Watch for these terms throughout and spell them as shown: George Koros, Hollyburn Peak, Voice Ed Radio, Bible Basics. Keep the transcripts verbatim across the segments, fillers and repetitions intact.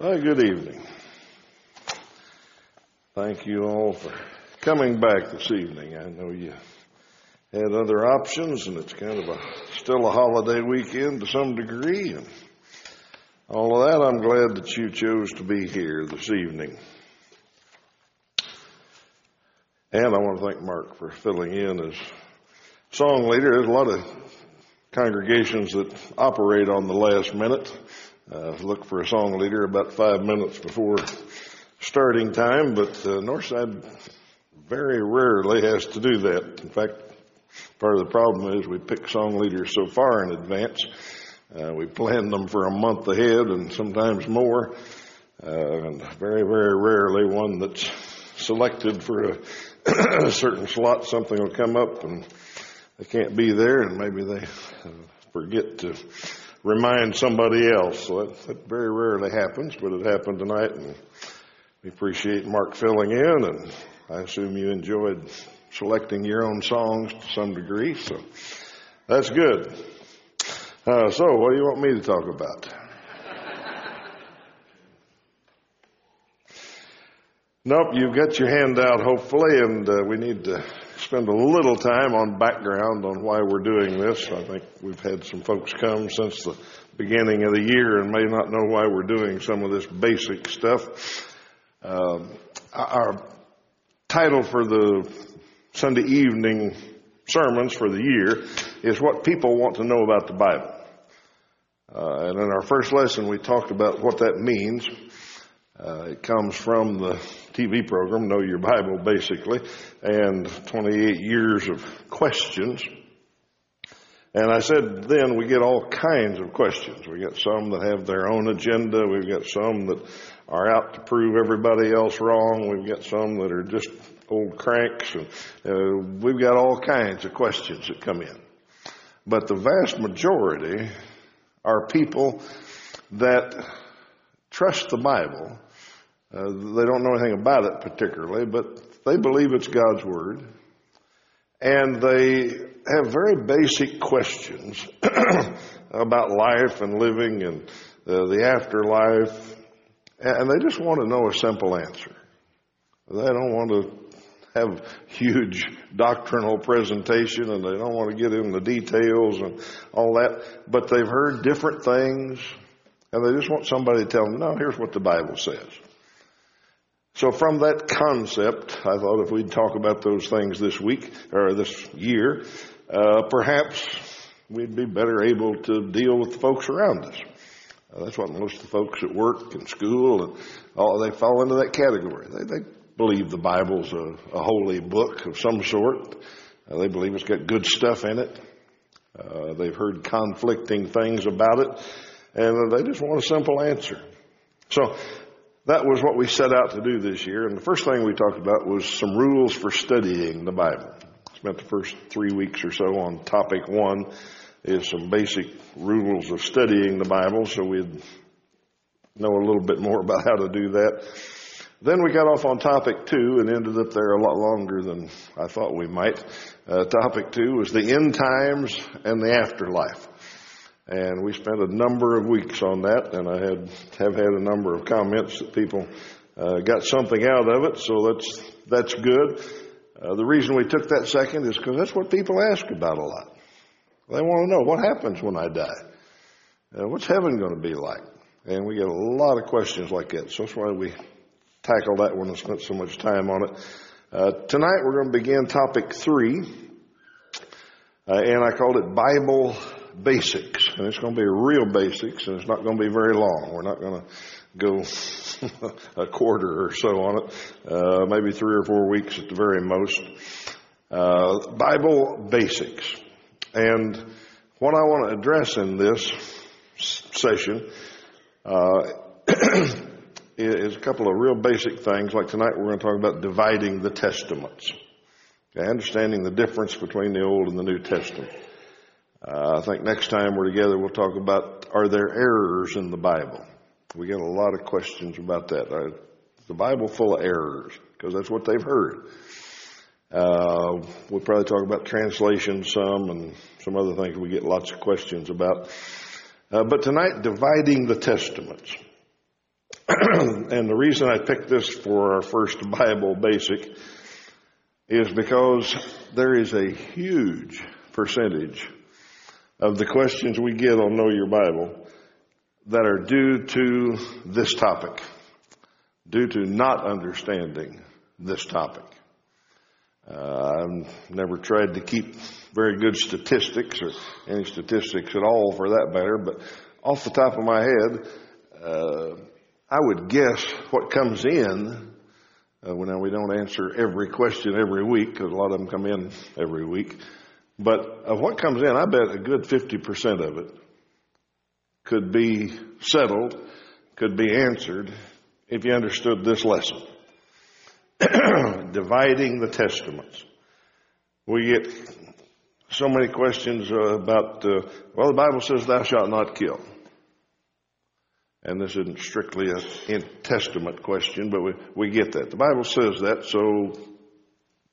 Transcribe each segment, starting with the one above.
Well, good evening. Thank you all for coming back this evening. I know you had other options, and it's kind of a, still a holiday weekend to some degree. And all of that, I'm glad that you chose to be here this evening. And I want to thank Mark for filling in as song leader. There's a lot of congregations that operate on the last minute. Uh, look for a song leader about five minutes before starting time, but uh, Northside very rarely has to do that. In fact, part of the problem is we pick song leaders so far in advance. Uh, we plan them for a month ahead and sometimes more, uh, and very, very rarely one that's selected for a, a certain slot. Something will come up and they can't be there, and maybe they uh, forget to remind somebody else. So that, that very rarely happens, but it happened tonight, and we appreciate Mark filling in, and I assume you enjoyed selecting your own songs to some degree, so that's good. Uh, so, what do you want me to talk about? Nope, you've got your handout, hopefully, and uh, we need to spend a little time on background on why we're doing this. I think we've had some folks come since the beginning of the year and may not know why we're doing some of this basic stuff. Um, our title for the Sunday evening sermons for the year is What People Want to Know About the Bible. Uh, and in our first lesson, we talked about what that means. Uh, it comes from the T V program, Know Your Bible, basically, and twenty-eight years of questions. And I said then we get all kinds of questions. We got some that have their own agenda. We've got some that are out to prove everybody else wrong. We've got some that are just old cranks. And, uh, we've got all kinds of questions that come in. But the vast majority are people that trust the Bible. Uh, they don't know anything about it particularly, but they believe it's God's Word. And they have very basic questions about life and living and uh, the afterlife. And they just want to know a simple answer. They don't want to have huge doctrinal presentation, and they don't want to get in the details and all that. But they've heard different things, and they just want somebody to tell them, no, here's what the Bible says. So from that concept, I thought if we'd talk about those things this week, or this year, uh, perhaps we'd be better able to deal with the folks around us. Uh, that's what most of the folks at work and school, and all, they fall into that category. They, they believe the Bible's a, a holy book of some sort. Uh, they believe it's got good stuff in it. Uh, they've heard conflicting things about it, and they just want a simple answer. So that was what we set out to do this year, and the first thing we talked about was some rules for studying the Bible. Spent the first three weeks or so on topic one, is some basic rules of studying the Bible, so we'd know a little bit more about how to do that. Then we got off on topic two and ended up there a lot longer than I thought we might. Uh, topic two was the end times and the afterlife. And we spent a number of weeks on that, and I had, have had a number of comments that people uh, got something out of it, so that's that's good. Uh, the reason we took that second is because that's what people ask about a lot. They want to know, what happens when I die? Uh, what's heaven going to be like? And we get a lot of questions like that, so that's why we tackled that one and spent so much time on it. Uh, tonight we're going to begin topic three, uh, and I called it Bible Basics, and it's going to be real basics, and it's not going to be very long. We're not going to go a quarter or so on it, uh, maybe three or four weeks at the very most. Uh, Bible Basics. And what I want to address in this session uh, is a couple of real basic things. Like tonight we're going to talk about dividing the testaments, okay, understanding the difference between the Old and the New Testament. Uh, I think next time we're together, we'll talk about, are there errors in the Bible? We get a lot of questions about that. Are, is the Bible full of errors? Because that's what they've heard. Uh, we'll probably talk about translation some and some other things we get lots of questions about. Uh, but tonight, dividing the testaments. And the reason I picked this for our first Bible basic is because there is a huge percentage of the questions we get on Know Your Bible that are due to this topic, due to not understanding this topic. Uh, I've never tried to keep very good statistics or any statistics at all for that matter, but off the top of my head, uh, I would guess what comes in, uh, well, now we don't answer every question every week because a lot of them come in every week, but of what comes in, I bet a good fifty percent of it could be settled, could be answered if you understood this lesson. Dividing the testaments. We get so many questions uh, about, uh, well, the Bible says thou shalt not kill. And this isn't strictly a testament question, but we, we get that. The Bible says that, so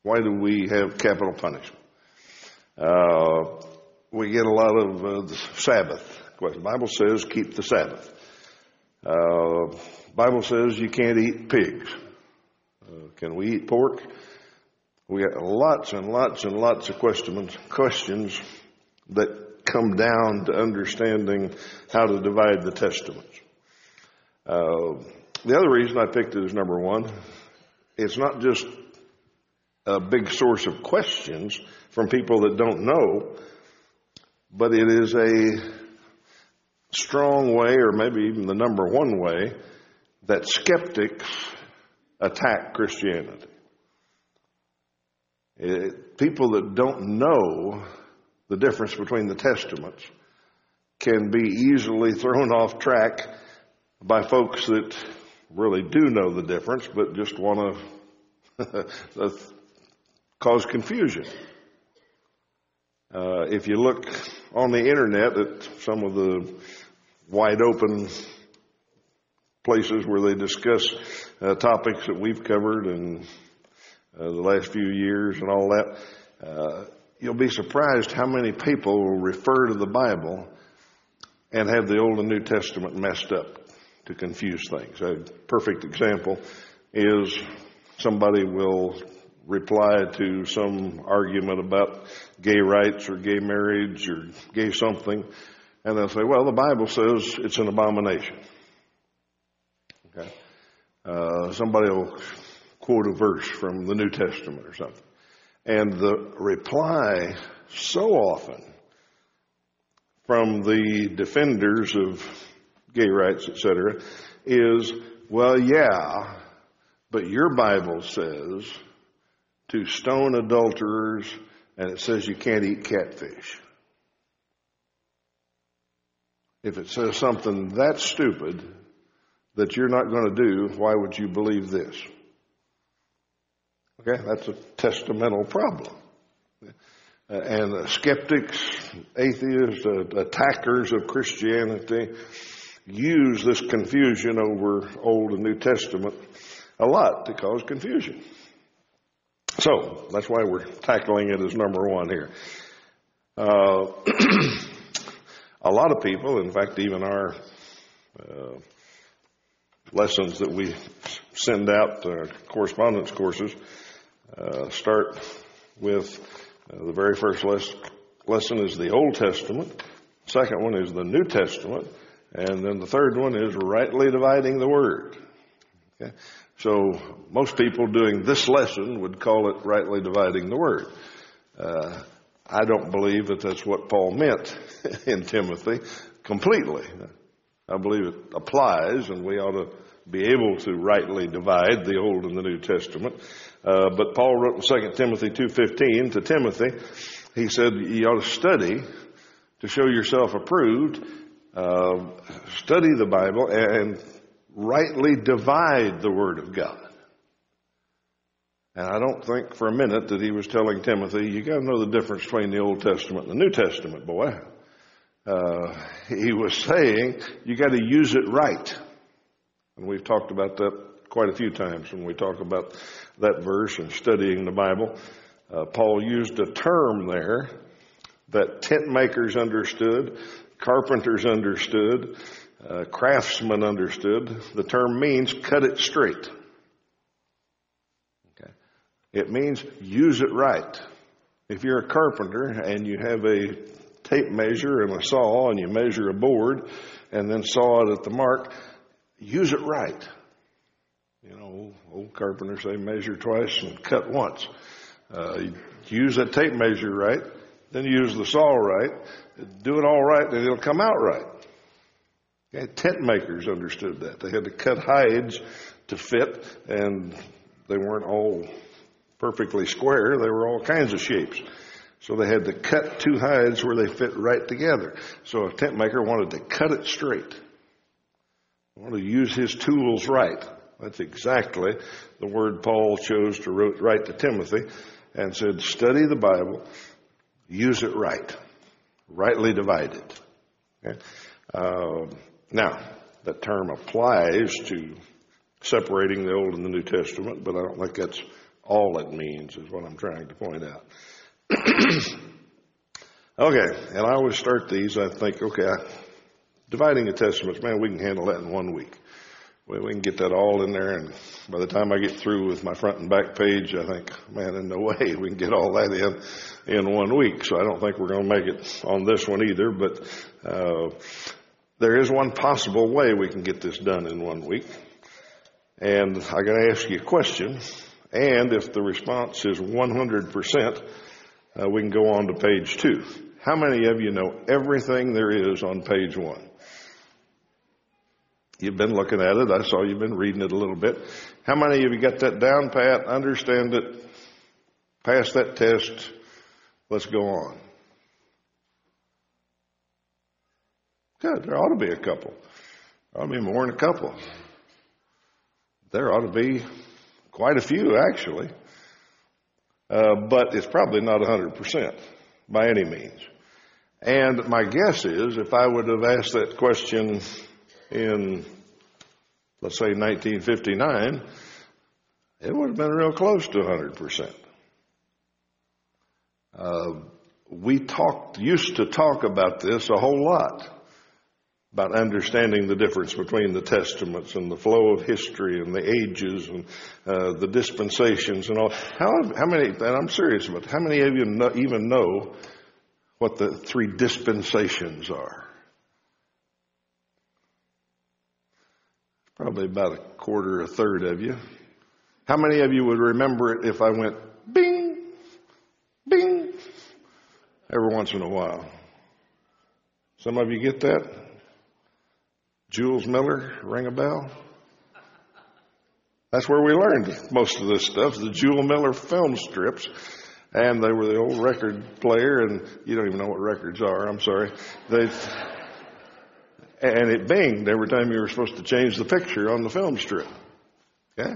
why do we have capital punishment? Uh, we get a lot of uh, the Sabbath questions. The Bible says keep the Sabbath. Uh, Bible says you can't eat pigs. Uh, can we eat pork? We got lots and lots and lots of questions, questions that come down to understanding how to divide the testaments. Uh, the other reason I picked it as number one, it's not just a big source of questions from people that don't know, but it is a strong way, or maybe even the number one way, that skeptics attack Christianity. It, people that don't know the difference between the testaments can be easily thrown off track by folks that really do know the difference but just want to cause confusion. Uh, if you look on the internet at some of the wide open places where they discuss uh, topics that we've covered in uh, the last few years and all that, uh, you'll be surprised how many people will refer to the Bible and have the Old and New Testament messed up to confuse things. A perfect example is somebody will reply to some argument about gay rights or gay marriage or gay something, and they'll say, well, the Bible says it's an abomination. Okay. Uh, somebody will quote a verse from the New Testament or something. And the reply so often from the defenders of gay rights, et cetera, is, well, yeah, but your Bible says to stone adulterers, and it says you can't eat catfish. If it says something that stupid that you're not going to do, why would you believe this? Okay, that's a testamental problem. And uh, skeptics, atheists, uh, attackers of Christianity use this confusion over Old and New Testament a lot to cause confusion. So, that's why we're tackling it as number one here. Uh, a lot of people, in fact, even our uh, lessons that we send out, uh, correspondence courses, uh, start with uh, the very first les- lesson is the Old Testament, second one is the New Testament, and then the third one is rightly dividing the Word. Okay? So most people doing this lesson would call it rightly dividing the word. Uh, I don't believe that that's what Paul meant in Timothy completely. I believe it applies, and we ought to be able to rightly divide the Old and the New Testament. Uh, but Paul wrote in Second Timothy two fifteen to Timothy, he said, you ought to study to show yourself approved, uh, study the Bible, and rightly divide the Word of God. And I don't think for a minute that he was telling Timothy, you got to know the difference between the Old Testament and the New Testament, boy. Uh, he was saying, you got to use it right. And we've talked about that quite a few times when we talk about that verse and studying the Bible. Uh, Paul used a term there that tent makers understood, carpenters understood, uh, craftsmen understood, the term means cut it straight. Okay. It means use it right. If you're a carpenter and you have a tape measure and a saw and you measure a board and then saw it at the mark, use it right. You know, old carpenters say measure twice and cut once. Uh, use that tape measure right, then use the saw right, do it all right, and it'll come out right. Okay, tent makers understood that. They had to cut hides to fit, and they weren't all perfectly square. They were all kinds of shapes. So they had to cut two hides where they fit right together. So a tent maker wanted to cut it straight. He wanted to use his tools right. That's exactly the word Paul chose to write to Timothy and said, study the Bible, use it right, rightly divided. Okay? Uh, now, that term applies to separating the Old and the New Testament, but I don't think that's all it means is what I'm trying to point out. Okay, and I always start these, I think, okay, dividing the Testaments, man, we can handle that in one week. Well, we can get that all in there, and by the time I get through with my front and back page, I think, man, in no way we can get all that in in one week. So I don't think we're going to make it on this one either, but uh, there is one possible way we can get this done in one week. And I'm going to ask you a question, and if the response is one hundred percent, uh, we can go on to page two. How many of you know everything there is on page one? You've been looking at it. I saw you've been reading it a little bit. How many of you got that down pat, understand it, pass that test? Let's go on. Good. There ought to be a couple. There ought to be more than a couple. There ought to be quite a few, actually. Uh, but it's probably not one hundred percent by any means. And my guess is if I would have asked that question in, let's say, nineteen fifty-nine, it would have been real close to one hundred percent. Uh, we talked, used to talk about this a whole lot, about understanding the difference between the testaments and the flow of history and the ages and uh, the dispensations and all. How, how many, and I'm serious about it, how many of you know, even know what the three dispensations are? Probably about a quarter, a third of you. How many of you would remember it if I went bing, bing, every once in a while? Some of you get that? Jules Miller, ring a bell? That's where we learned most of this stuff, the Jules Miller film strips. And they were the old record player, and you don't even know what records are, I'm sorry. They... And it binged every time you were supposed to change the picture on the film strip. Okay?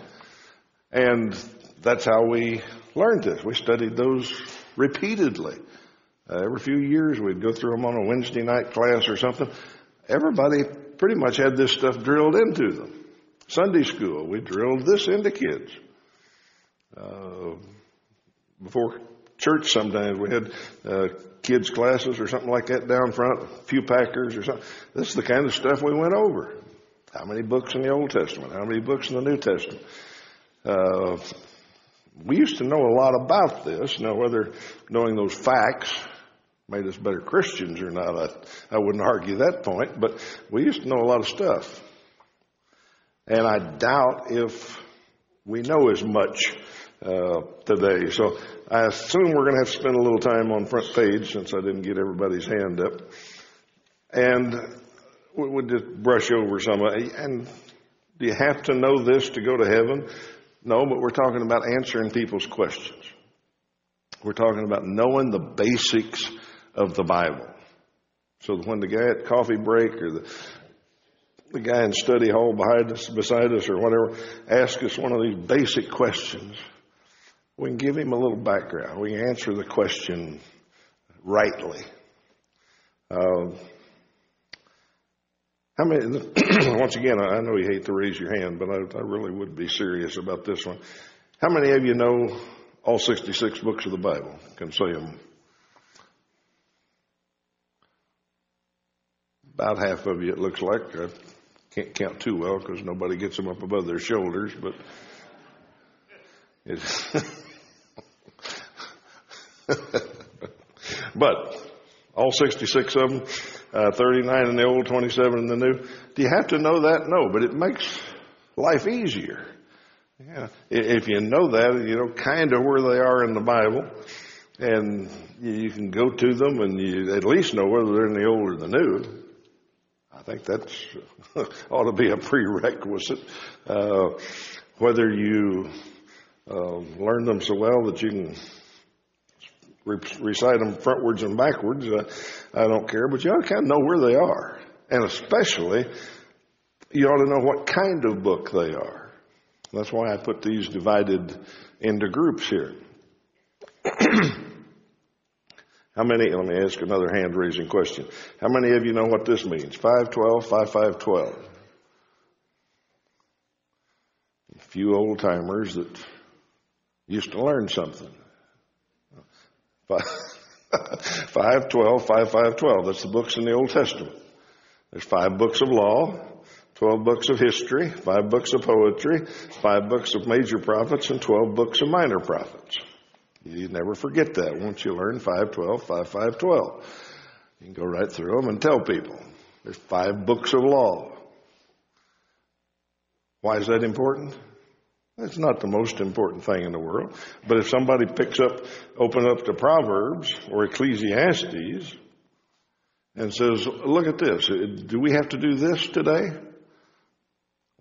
And that's how we learned this. We studied those repeatedly. Uh, every few years we'd go through them on a Wednesday night class or something. Everybody pretty much had this stuff drilled into them. Sunday school, we drilled this into kids. Uh, before church sometimes we had uh, kids' classes or something like that down front, pew packers or something. This is the kind of stuff we went over. How many books in the Old Testament? How many books in the New Testament? Uh, we used to know a lot about this. Now, whether knowing those facts made us better Christians or not, I, I wouldn't argue that point, but we used to know a lot of stuff. And I doubt if we know as much Uh, today. So I assume we're going to have to spend a little time on front page since I didn't get everybody's hand up. And we'll, we'll just brush over some of it. And do you have to know this to go to heaven? No, but we're talking about answering people's questions. We're talking about knowing the basics of the Bible. So when the guy at coffee break or the the guy in study hall behind us, beside us or whatever asks us one of these basic questions, we can give him a little background. We can answer the question rightly. Uh, how many? Once again, I know you hate to raise your hand, but I, I really would be serious about this one. How many of you know all sixty-six books of the Bible? Can say them. about half of you, it looks like. I can't count too well because nobody gets them up above their shoulders, but it's but all sixty-six of them, uh, thirty-nine in the old, twenty-seven in the new. Do you have to know that? No, but it makes life easier. Yeah, if you know that, you know kind of where they are in the Bible, and you can go to them and you at least know whether they're in the old or the new. I think that's ought to be a prerequisite. Uh, whether you uh, learn them so well that you can re- recite them frontwards and backwards, uh, I don't care, but you ought to kind of know where they are. And especially, you ought to know what kind of book they are. That's why I put these divided into groups here. How many, let me ask another hand-raising question. How many of you know what this means? five twelve, five five twelve. A few old-timers that used to learn something. five twelve, five five twelve. That's the books in the Old Testament. There's five books of law. Twelve books of history, five books of poetry, five books of major prophets, and twelve books of minor prophets. You never forget that once you learn five, twelve, five, five, twelve. You can go right through them and tell people. There's five books of law. Why is that important? It's not the most important thing in the world. But if somebody picks up, open up the Proverbs or Ecclesiastes and says, look at this, do we have to do this today?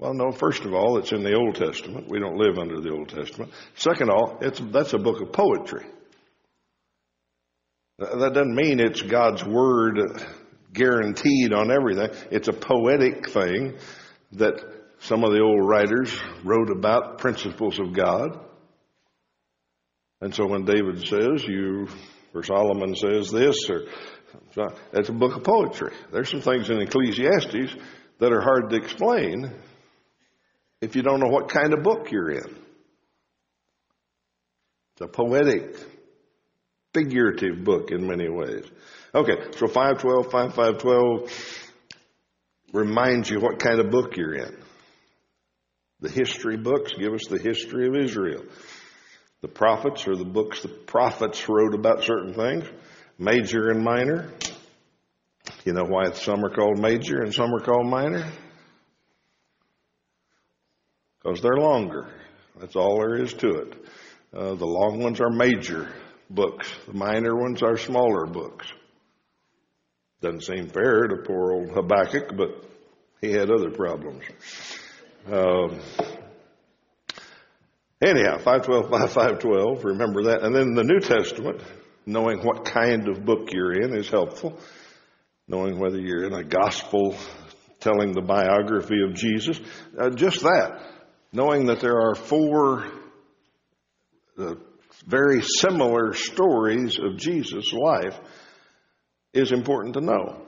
Well, no, first of all, it's in the Old Testament. We don't live under the Old Testament. Second of all, it's, that's a book of poetry. That doesn't mean it's God's word guaranteed on everything. It's a poetic thing that some of the old writers wrote about principles of God. And so when David says you, or Solomon says this, or that's a book of poetry. There's some things in Ecclesiastes that are hard to explain if you don't know what kind of book you're in. It's a poetic, figurative book in many ways. Okay, so five twelve, five five twelve reminds you what kind of book you're in. The history books give us the history of Israel. The prophets are the books the prophets wrote about certain things, major and minor. You know why some are called major and some are called minor? Because they're longer. That's all there is to it. Uh, the long ones are major books. The minor ones are smaller books. Doesn't seem fair to poor old Habakkuk, but he had other problems. Um, anyhow, five twelve by five twelve, remember that. And then the New Testament, knowing what kind of book you're in is helpful. Knowing whether you're in a gospel telling the biography of Jesus. Uh, just that, knowing that there are four uh, very similar stories of Jesus' life is important to know.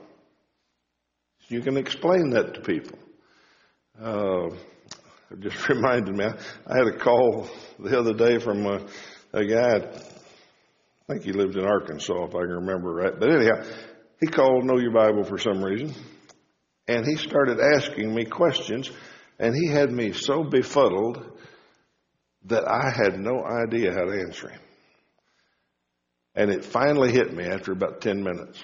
You can explain that to people. Uh, it just reminded me, I, I had a call the other day from a, a guy, I think he lived in Arkansas, if I can remember right. But anyhow, he called Know Your Bible for some reason, and he started asking me questions, and he had me so befuddled that I had no idea how to answer him. And it finally hit me after about ten minutes.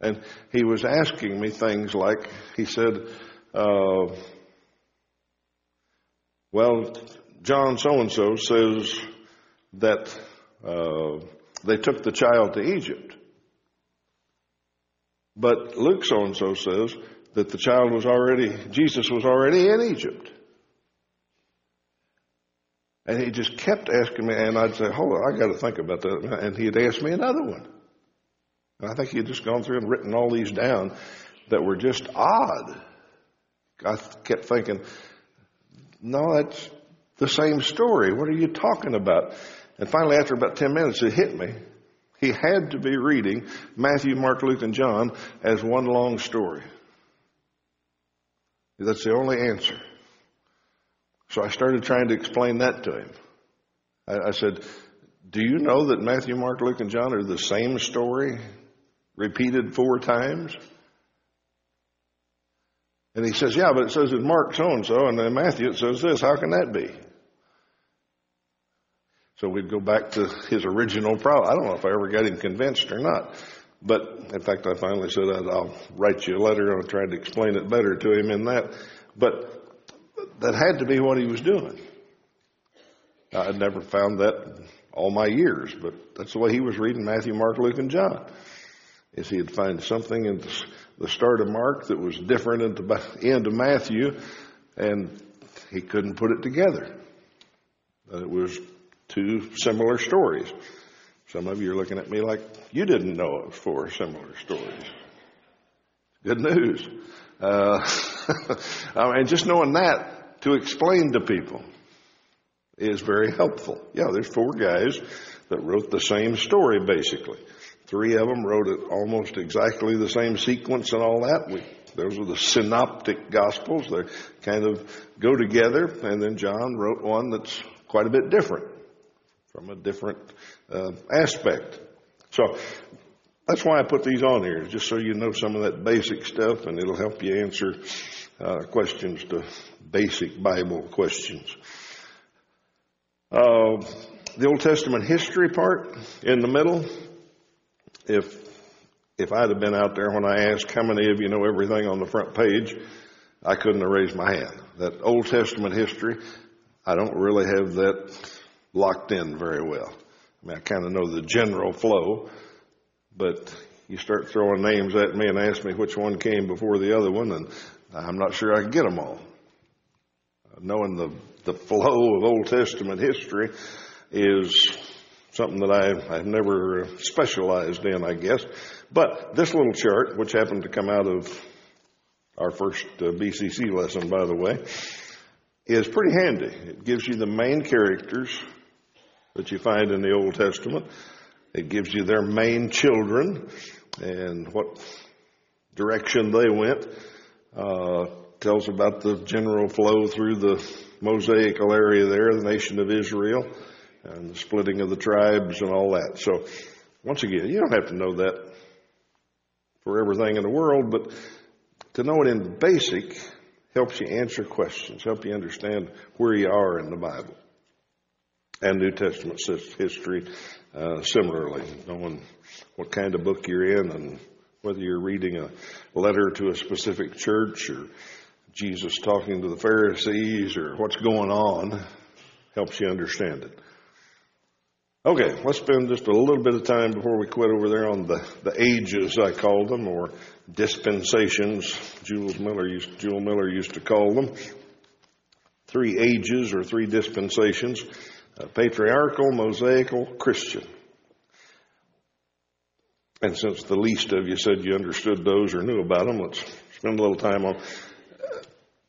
And he was asking me things like, he said, uh, well, John so-and-so says that uh, they took the child to Egypt. But Luke so-and-so says that the child was already, Jesus was already in Egypt. And he just kept asking me, and I'd say, hold on, I got to think about that. And he'd ask me another one. And I think he had just gone through and written all these down that were just odd. I kept thinking, no, that's the same story. What are you talking about? And finally, after about ten minutes, it hit me. He had to be reading Matthew, Mark, Luke, and John as one long story. That's the only answer. So I started trying to explain that to him. I, I said, do you know that Matthew, Mark, Luke, and John are the same story repeated four times? And he says, yeah, but it says in Mark so-and-so, and in Matthew it says this. How can that be? So we'd go back to his original problem. I don't know if I ever got him convinced or not. But, in fact, I finally said, I'll write you a letter, and I tried to explain it better to him in that. But that had to be what he was doing. I had never found that all my years, but that's the way he was reading Matthew, Mark, Luke, and John. Is he'd find something in the start of Mark that was different at the end of Matthew, and he couldn't put it together. It was two similar stories. Some of you are looking at me like you didn't know it was four similar stories. Good news. Uh, I mean, just knowing that to explain to people is very helpful. Yeah, there's four guys that wrote the same story, basically. Three of them wrote it almost exactly the same sequence and all that. We, those are the synoptic gospels. They kind of go together, and then John wrote one that's quite a bit different from a different uh, aspect. So that's why I put these on here, just so you know some of that basic stuff, and it'll help you answer uh, questions to basic Bible questions. Uh, the Old Testament history part in the middle. If if I'd have been out there when I asked how many of you know everything on the front page, I couldn't have raised my hand. That Old Testament history, I don't really have that locked in very well. I mean, I kind of know the general flow, but you start throwing names at me and ask me which one came before the other one, and I'm not sure I can get them all. Knowing the the flow of Old Testament history is something that I, I've never specialized in, I guess. But this little chart, which happened to come out of our first uh, B C C lesson, by the way, is pretty handy. It gives you the main characters that you find in the Old Testament. It gives you their main children and what direction they went. Uh, tells about the general flow through the Mosaical area there, the nation of Israel, and the splitting of the tribes and all that. So, once again, you don't have to know that for everything in the world, but to know it in basic helps you answer questions, help you understand where you are in the Bible. And New Testament history, uh, similarly, knowing what kind of book you're in and whether you're reading a letter to a specific church or Jesus talking to the Pharisees or what's going on helps you understand it. Okay, let's spend just a little bit of time before we quit over there on the, the ages, I call them, or dispensations, Jules Miller used, Jewel Miller used to call them. Three ages or three dispensations, uh, patriarchal, mosaical, Christian. And since the least of you said you understood those or knew about them, let's spend a little time on uh,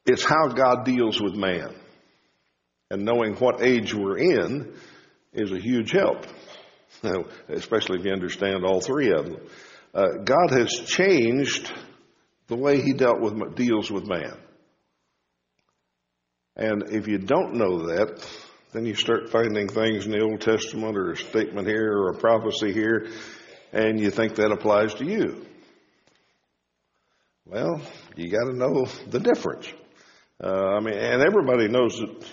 it's how God deals with man. And knowing what age we're in is a huge help, especially if you understand all three of them. Uh, God has changed the way he dealt with deals with man. And if you don't know that, then you start finding things in the Old Testament or a statement here or a prophecy here, and you think that applies to you. Well, you got to know the difference. Uh, I mean, and everybody knows it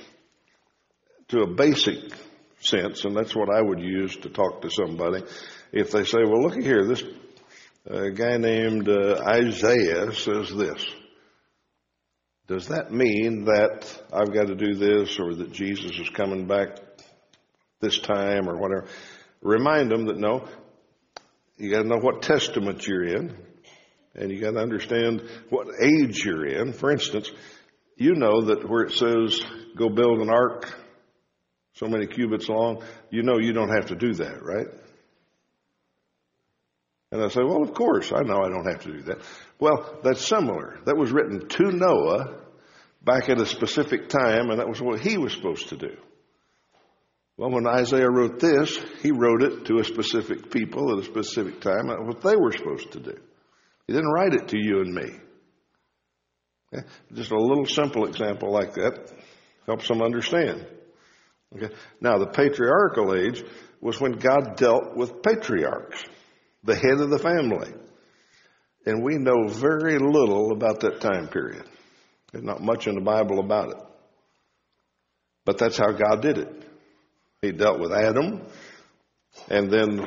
to a basic sense, and that's what I would use to talk to somebody. If they say, well, look here, this uh, guy named uh, Isaiah says this. Does that mean that I've got to do this or that Jesus is coming back this time or whatever? Remind them that no, you got to know what testament you're in, and you got to understand what age you're in. For instance, you know that where it says, go build an ark so many cubits long, you know you don't have to do that, right? And I say, well, of course, I know I don't have to do that. Well, that's similar. That was written to Noah back at a specific time, and that was what he was supposed to do. Well, when Isaiah wrote this, he wrote it to a specific people at a specific time, and that was what they were supposed to do. He didn't write it to you and me. Okay? Just a little simple example like that helps them understand. Okay. Now, the patriarchal age was when God dealt with patriarchs, the head of the family. And we know very little about that time period. There's not much in the Bible about it. But that's how God did it. He dealt with Adam. And then,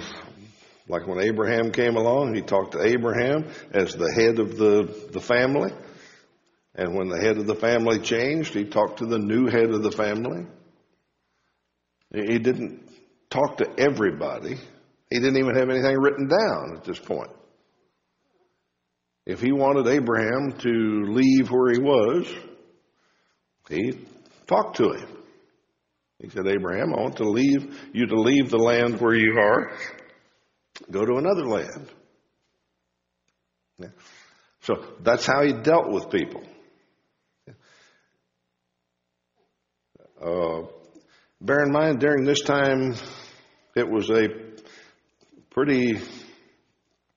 like when Abraham came along, he talked to Abraham as the head of the, the family. And when the head of the family changed, he talked to the new head of the family. He didn't talk to everybody. He didn't even have anything written down at this point. If he wanted Abraham to leave where he was, he talked to him. He said, Abraham, I want to leave you to leave the land where you are, go to another land. Yeah. So that's how he dealt with people. Uh, bear in mind, during this time, it was a pretty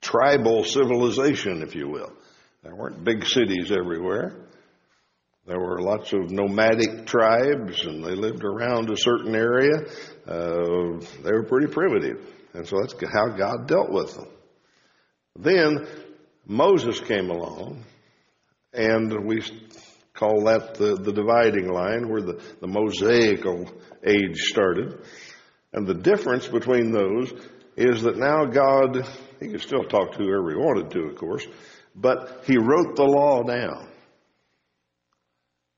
tribal civilization, if you will. There weren't big cities everywhere. There were lots of nomadic tribes, and they lived around a certain area. Uh, they were pretty primitive, and so that's how God dealt with them. Then Moses came along, and we call that the, the dividing line, where the, the Mosaical age started. And the difference between those is that now God, he could still talk to whoever he wanted to, of course, but he wrote the law down.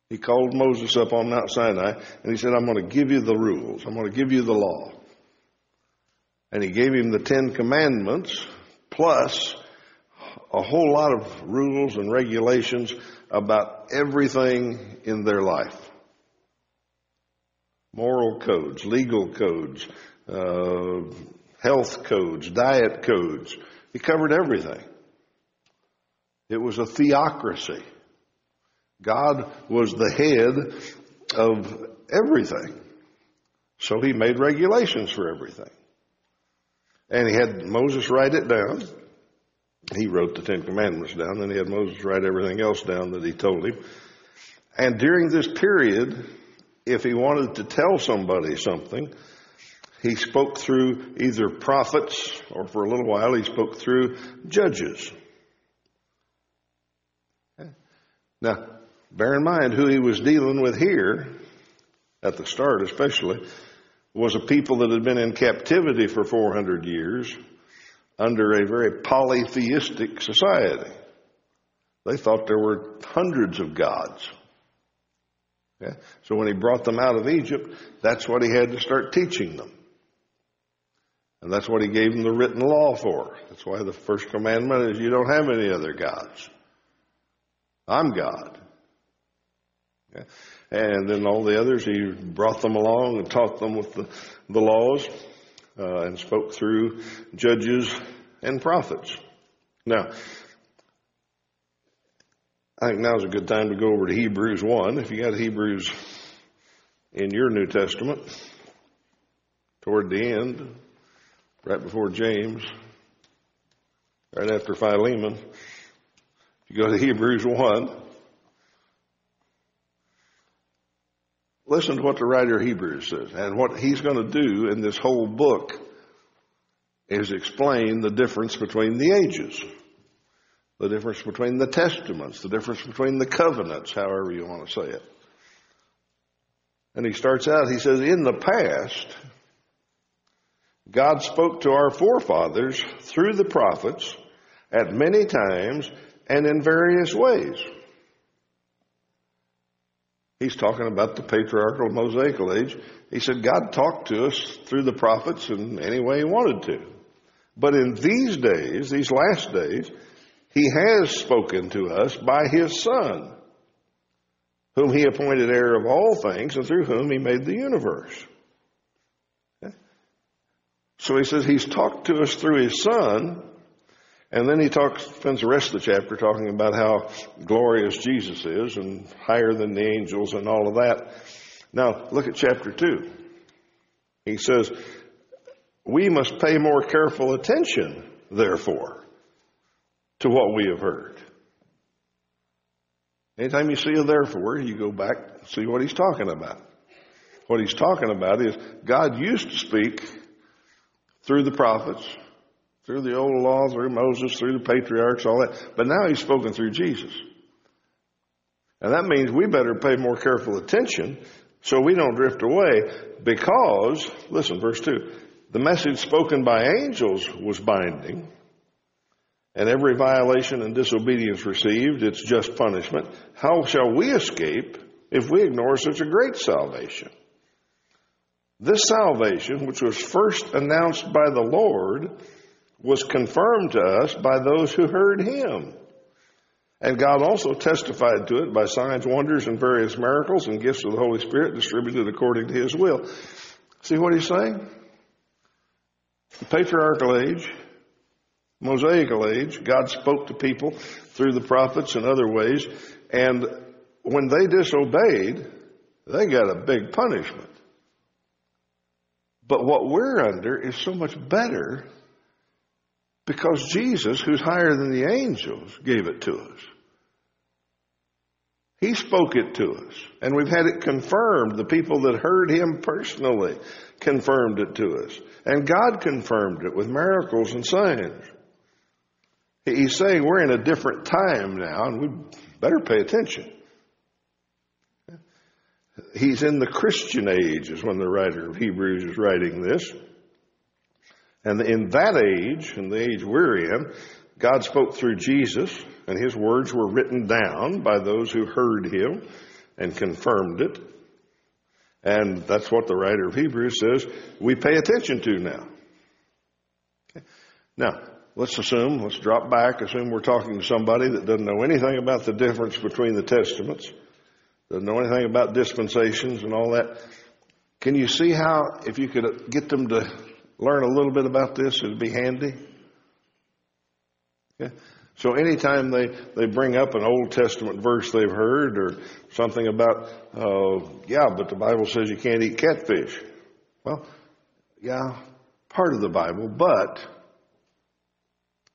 He called Moses up on Mount Sinai, and he said, I'm going to give you the rules. I'm going to give you the law. And he gave him the Ten Commandments, plus a whole lot of rules and regulations about everything in their life. Moral codes, legal codes, uh, health codes, diet codes. He covered everything. It was a theocracy. God was the head of everything. So he made regulations for everything. And he had Moses write it down. He wrote the Ten Commandments down, and he had Moses write everything else down that he told him. And during this period, if he wanted to tell somebody something, he spoke through either prophets, or for a little while he spoke through judges. Now, bear in mind who he was dealing with here, at the start especially, was a people that had been in captivity for four hundred years under a very polytheistic society. They thought there were hundreds of gods. Okay? So when he brought them out of Egypt, that's what he had to start teaching them. And that's what he gave them the written law for. That's why the first commandment is you don't have any other gods. I'm God. Okay. And then all the others, he brought them along and taught them with the, the laws uh, and spoke through judges and prophets. Now, I think now's a good time to go over to Hebrews one. If you got Hebrews in your New Testament, toward the end, right before James, right after Philemon, you go to Hebrews one. Listen to what the writer of Hebrews says. And what he's going to do in this whole book is explain the difference between the ages, the difference between the testaments, the difference between the covenants, however you want to say it. And he starts out, he says, in the past, God spoke to our forefathers through the prophets at many times and in various ways. He's talking about the patriarchal Mosaical age. He said God talked to us through the prophets in any way he wanted to. But in these days, these last days, he has spoken to us by his Son, whom he appointed heir of all things and through whom he made the universe. Okay? So he says he's talked to us through his Son. And then he talks, spends the rest of the chapter talking about how glorious Jesus is and higher than the angels and all of that. Now, look at chapter two. He says, we must pay more careful attention, therefore, to what we have heard. Anytime you see a therefore, you go back and see what he's talking about. What he's talking about is God used to speak through the prophets, through the old law, through Moses, through the patriarchs, all that. But now he's spoken through Jesus. And that means we better pay more careful attention so we don't drift away because, listen, verse two, the message spoken by angels was binding, and every violation and disobedience received its just punishment. How shall we escape if we ignore such a great salvation? This salvation, which was first announced by the Lord, was confirmed to us by those who heard him. And God also testified to it by signs, wonders, and various miracles and gifts of the Holy Spirit distributed according to his will. See what he's saying? The patriarchal age, Mosaical age, God spoke to people through the prophets and other ways. And when they disobeyed, they got a big punishment. But what we're under is so much better because Jesus, who's higher than the angels, gave it to us. He spoke it to us. And we've had it confirmed. The people that heard him personally confirmed it to us. And God confirmed it with miracles and signs. He's saying we're in a different time now, and we better pay attention. He's in the Christian age is when the writer of Hebrews is writing this. And in that age, in the age we're in, God spoke through Jesus, and his words were written down by those who heard him and confirmed it. And that's what the writer of Hebrews says we pay attention to now. Okay. Now, let's assume, let's drop back, assume we're talking to somebody that doesn't know anything about the difference between the testaments, doesn't know anything about dispensations and all that. Can you see how, if you could get them to learn a little bit about this, it would be handy? Okay. So anytime they, they bring up an Old Testament verse they've heard or something about, uh, yeah, but the Bible says you can't eat catfish. Well, yeah, part of the Bible, but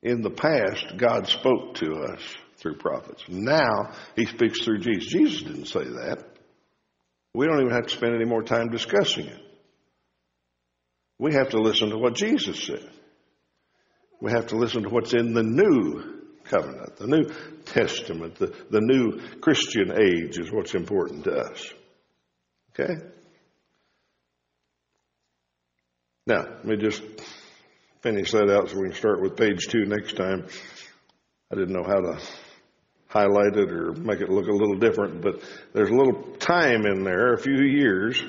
in the past, God spoke to us through prophets. Now, he speaks through Jesus. Jesus didn't say that. We don't even have to spend any more time discussing it. We have to listen to what Jesus said. We have to listen to what's in the new covenant, the New Testament, the, the new Christian age is what's important to us. Okay? Now, let me just finish that out so we can start with page two next time. I didn't know how to highlight it or make it look a little different, but there's a little time in there, a few years,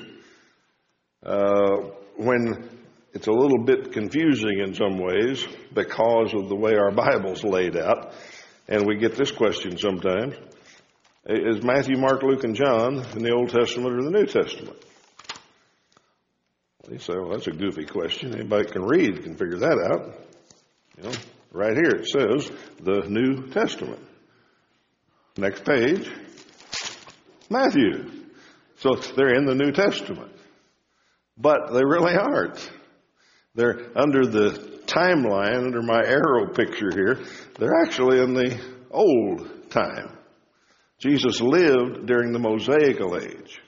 uh, when it's a little bit confusing in some ways because of the way our Bible's laid out. And we get this question sometimes. Is Matthew, Mark, Luke, and John in the Old Testament or the New Testament? You say, well, that's a goofy question. Anybody can read can figure that out. You know, right here it says the New Testament. Next page, Matthew. So they're in the New Testament. But they really aren't. They're under the timeline, under my arrow picture here. They're actually in the old time. Jesus lived during the Mosaical age.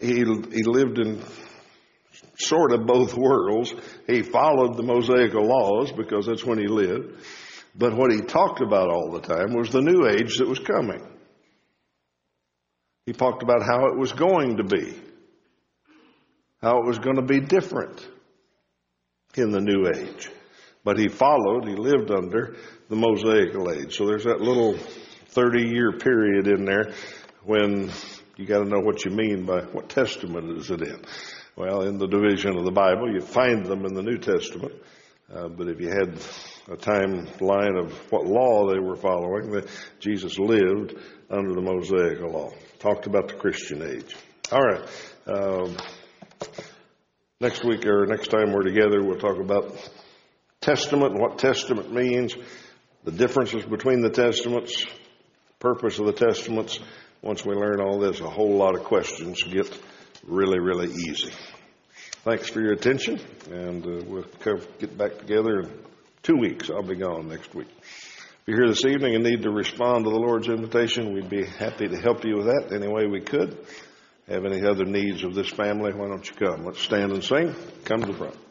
He, he lived in sort of both worlds. He followed the Mosaical laws because that's when he lived. But what he talked about all the time was the new age that was coming. He talked about how it was going to be. How it was going to be different in the new age. But he followed, he lived under the Mosaical age. So there's that little thirty-year period in there when you got to know what you mean by what testament is it in. Well, in the division of the Bible, you find them in the New Testament. Uh, but if you had a timeline of what law they were following, that Jesus lived under the Mosaical law. Talked about the Christian age. All right. Um, Next week or next time we're together, we'll talk about testament and what testament means, the differences between the testaments, purpose of the testaments. Once we learn all this, a whole lot of questions get really, really easy. Thanks for your attention, and uh, we'll come, get back together in two weeks. I'll be gone next week. If you're here this evening and need to respond to the Lord's invitation, we'd be happy to help you with that any way we could. Have any other needs of this family, why don't you come? Let's stand and sing. Come to the front.